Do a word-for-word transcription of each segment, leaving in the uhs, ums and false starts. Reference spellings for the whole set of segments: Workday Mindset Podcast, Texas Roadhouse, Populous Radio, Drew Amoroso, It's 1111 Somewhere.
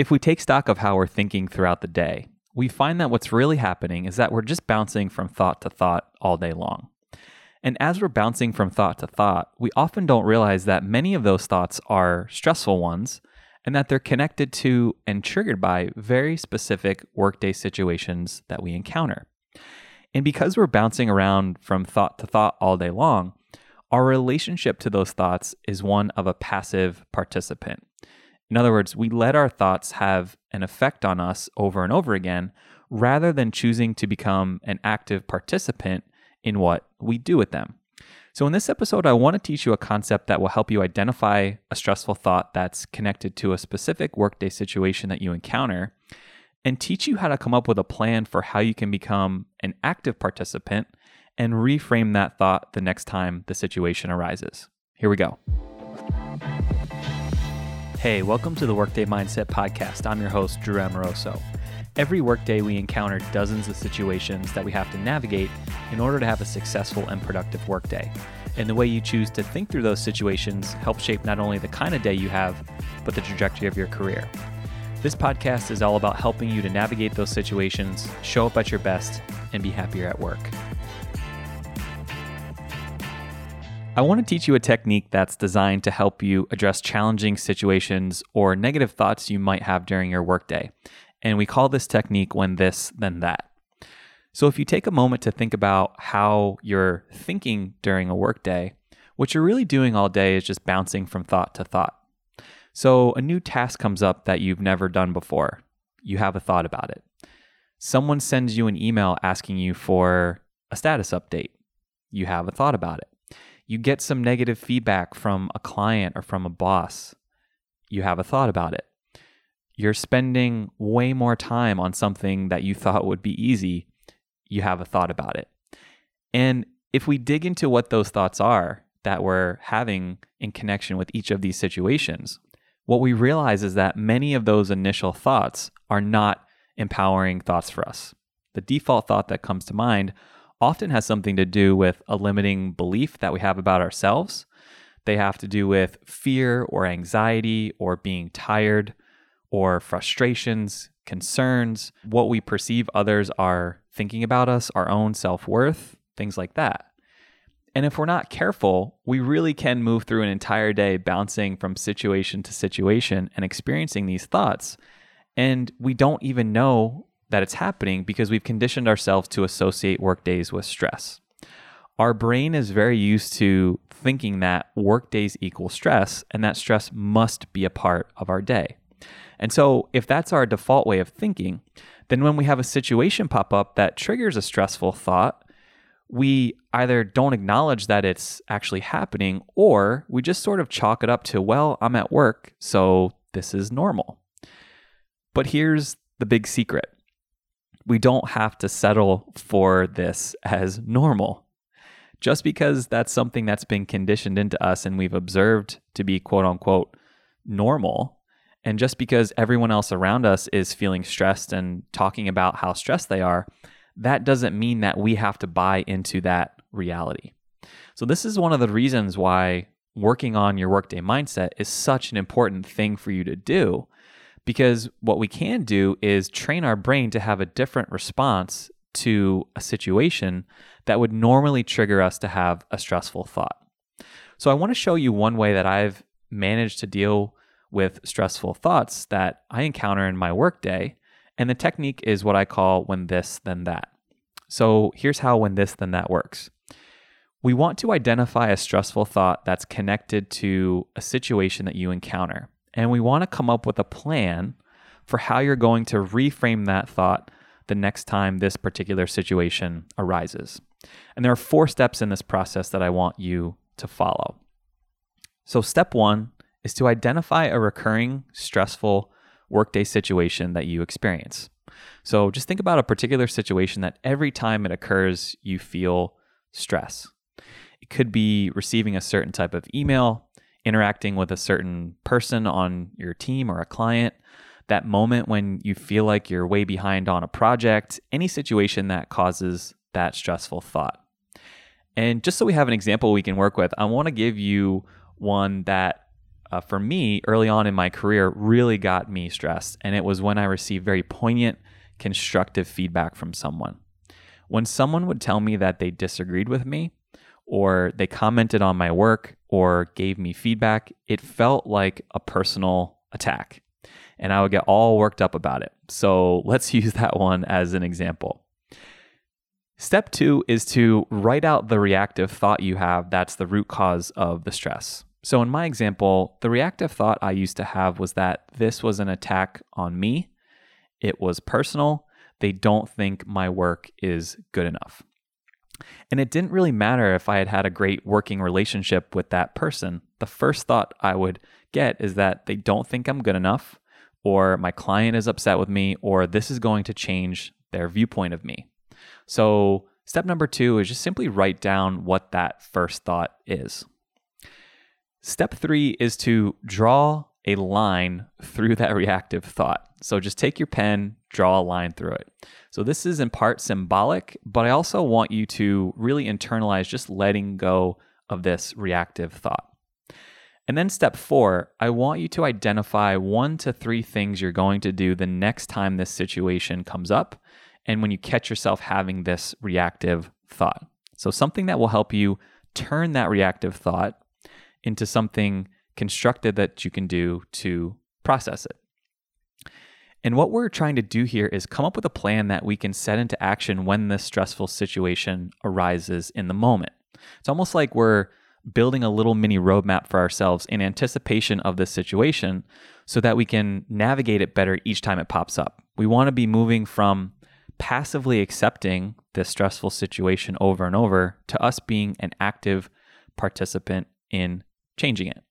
If we take stock of how we're thinking throughout the day, we find that what's really happening is that we're just bouncing from thought to thought all day long. And as we're bouncing from thought to thought, we often don't realize that many of those thoughts are stressful ones and that they're connected to and triggered by very specific workday situations that we encounter. And because we're bouncing around from thought to thought all day long, our relationship to those thoughts is one of a passive participant. In other words, we let our thoughts have an effect on us over and over again, rather than choosing to become an active participant in what we do with them. So in this episode, I want to teach you a concept that will help you identify a stressful thought that's connected to a specific workday situation that you encounter, and teach you how to come up with a plan for how you can become an active participant and reframe that thought the next time the situation arises. Here we go. Hey, welcome to the Workday Mindset Podcast. I'm your host, Drew Amoroso. Every workday we encounter dozens of situations that we have to navigate in order to have a successful and productive workday. And the way you choose to think through those situations helps shape not only the kind of day you have, but the trajectory of your career. This podcast is all about helping you to navigate those situations, show up at your best, and be happier at work. I want to teach you a technique that's designed to help you address challenging situations or negative thoughts you might have during your workday. And we call this technique when this, then that. So if you take a moment to think about how you're thinking during a workday, what you're really doing all day is just bouncing from thought to thought. So a new task comes up that you've never done before. You have a thought about it. Someone sends you an email asking you for a status update. You have a thought about it. You get some negative feedback from a client or from a boss. You have a thought about it. You're spending way more time on something that you thought would be easy. You have a thought about it. And if we dig into what those thoughts are that we're having in connection with each of these situations, what we realize is that many of those initial thoughts are not empowering thoughts for us. The default thought that comes to mind often has something to do with a limiting belief that we have about ourselves. They have to do with fear or anxiety or being tired or frustrations, concerns, what we perceive others are thinking about us, our own self-worth, things like that. And if we're not careful, we really can move through an entire day bouncing from situation to situation and experiencing these thoughts, and we don't even know that it's happening because we've conditioned ourselves to associate workdays with stress. Our brain is very used to thinking that workdays equal stress and that stress must be a part of our day. And so if that's our default way of thinking, then when we have a situation pop up that triggers a stressful thought, we either don't acknowledge that it's actually happening or we just sort of chalk it up to, well, I'm at work, so this is normal. But here's the big secret. We don't have to settle for this as normal. Just because that's something that's been conditioned into us and we've observed to be quote unquote normal, and just because everyone else around us is feeling stressed and talking about how stressed they are, that doesn't mean that we have to buy into that reality. So this is one of the reasons why working on your workday mindset is such an important thing for you to do. Because what we can do is train our brain to have a different response to a situation that would normally trigger us to have a stressful thought. So I want to show you one way that I've managed to deal with stressful thoughts that I encounter in my workday, and the technique is what I call when this, then that. So here's how when this, then that works. We want to identify a stressful thought that's connected to a situation that you encounter. And we want to come up with a plan for how you're going to reframe that thought the next time this particular situation arises. And there are four steps in this process that I want you to follow. So step one is to identify a recurring stressful workday situation that you experience. So just think about a particular situation that every time it occurs, you feel stress. It could be receiving a certain type of email, interacting with a certain person on your team or a client, that moment when you feel like you're way behind on a project, any situation that causes that stressful thought. And just so we have an example we can work with, I want to give you one that uh, for me early on in my career really got me stressed. And it was when I received very poignant, constructive feedback from someone. When someone would tell me that they disagreed with me, or they commented on my work, or gave me feedback, it felt like a personal attack. And I would get all worked up about it. So let's use that one as an example. Step two is to write out the reactive thought you have that's the root cause of the stress. So in my example, the reactive thought I used to have was that this was an attack on me. It was personal. They don't think my work is good enough. And it didn't really matter if I had had a great working relationship with that person. The first thought I would get is that they don't think I'm good enough, or my client is upset with me, or this is going to change their viewpoint of me. So step number two is just simply write down what that first thought is. Step three is to draw a line through that reactive thought. So just take your pen, draw a line through it. So this is in part symbolic, but I also want you to really internalize just letting go of this reactive thought. And then step four, I want you to identify one to three things you're going to do the next time this situation comes up, and when you catch yourself having this reactive thought. So something that will help you turn that reactive thought into something constructed that you can do to process it. And what we're trying to do here is come up with a plan that we can set into action when this stressful situation arises in the moment. It's almost like we're building a little mini roadmap for ourselves in anticipation of this situation so that we can navigate it better each time it pops up. We want to be moving from passively accepting this stressful situation over and over to us being an active participant in changing it.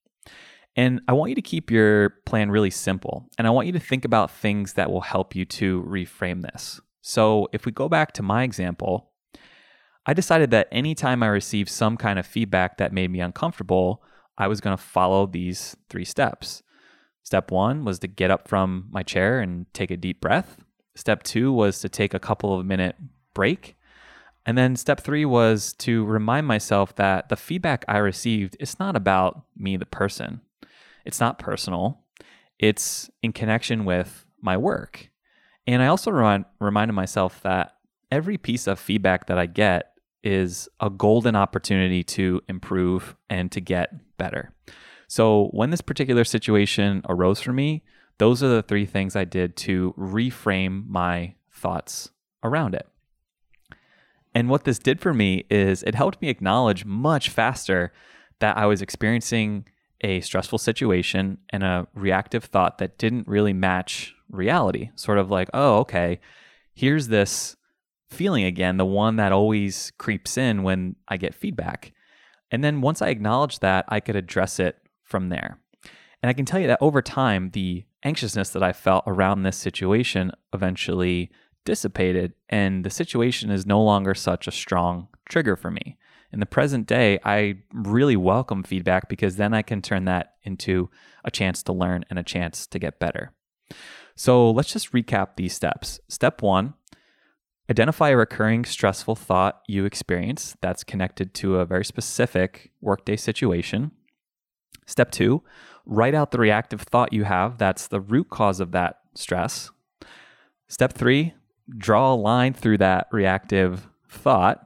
And I want you to keep your plan really simple. And I want you to think about things that will help you to reframe this. So if we go back to my example, I decided that anytime I received some kind of feedback that made me uncomfortable, I was going to follow these three steps. Step one was to get up from my chair and take a deep breath. Step two was to take a couple of minute break. And then step three was to remind myself that the feedback I received is not about me, the person. It's not personal. It's in connection with my work. And I also remind, reminded myself that every piece of feedback that I get is a golden opportunity to improve and to get better. So when this particular situation arose for me, those are the three things I did to reframe my thoughts around it. And what this did for me is it helped me acknowledge much faster that I was experiencing a stressful situation and a reactive thought that didn't really match reality. Sort of like, oh, okay, here's this feeling again, the one that always creeps in when I get feedback. And then once I acknowledged that, I could address it from there. And I can tell you that over time, the anxiousness that I felt around this situation eventually dissipated, and the situation is no longer such a strong trigger for me. In the present day, I really welcome feedback because then I can turn that into a chance to learn and a chance to get better. So let's just recap these steps. Step one, identify a recurring stressful thought you experience that's connected to a very specific workday situation. Step two, write out the reactive thought you have that's the root cause of that stress. Step three, draw a line through that reactive thought.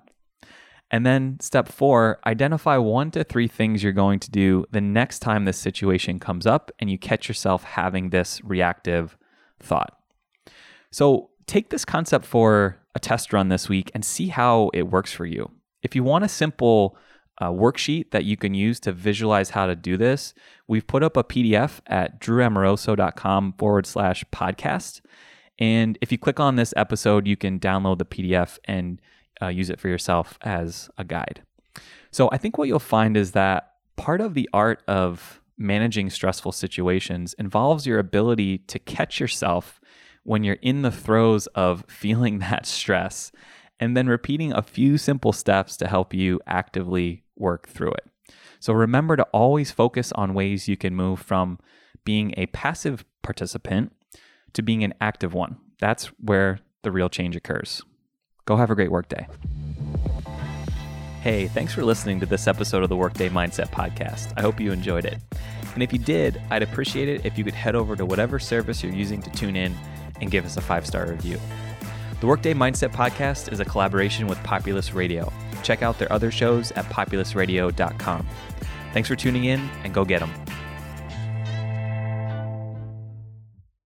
And then step four, identify one to three things you're going to do the next time this situation comes up and you catch yourself having this reactive thought. So take this concept for a test run this week and see how it works for you. If you want a simple uh, worksheet that you can use to visualize how to do this, we've put up a P D F at drewamoroso.com forward slash podcast. And if you click on this episode, you can download the P D F and Uh, use it for yourself as a guide. So I think what you'll find is that part of the art of managing stressful situations involves your ability to catch yourself when you're in the throes of feeling that stress, and then repeating a few simple steps to help you actively work through it. So remember to always focus on ways you can move from being a passive participant to being an active one. That's where the real change occurs. Go have a great workday. Hey, thanks for listening to this episode of the Workday Mindset Podcast. I hope you enjoyed it. And if you did, I'd appreciate it if you could head over to whatever service you're using to tune in and give us a five-star review. The Workday Mindset Podcast is a collaboration with Populous Radio. Check out their other shows at populous radio dot com. Thanks for tuning in, and go get them.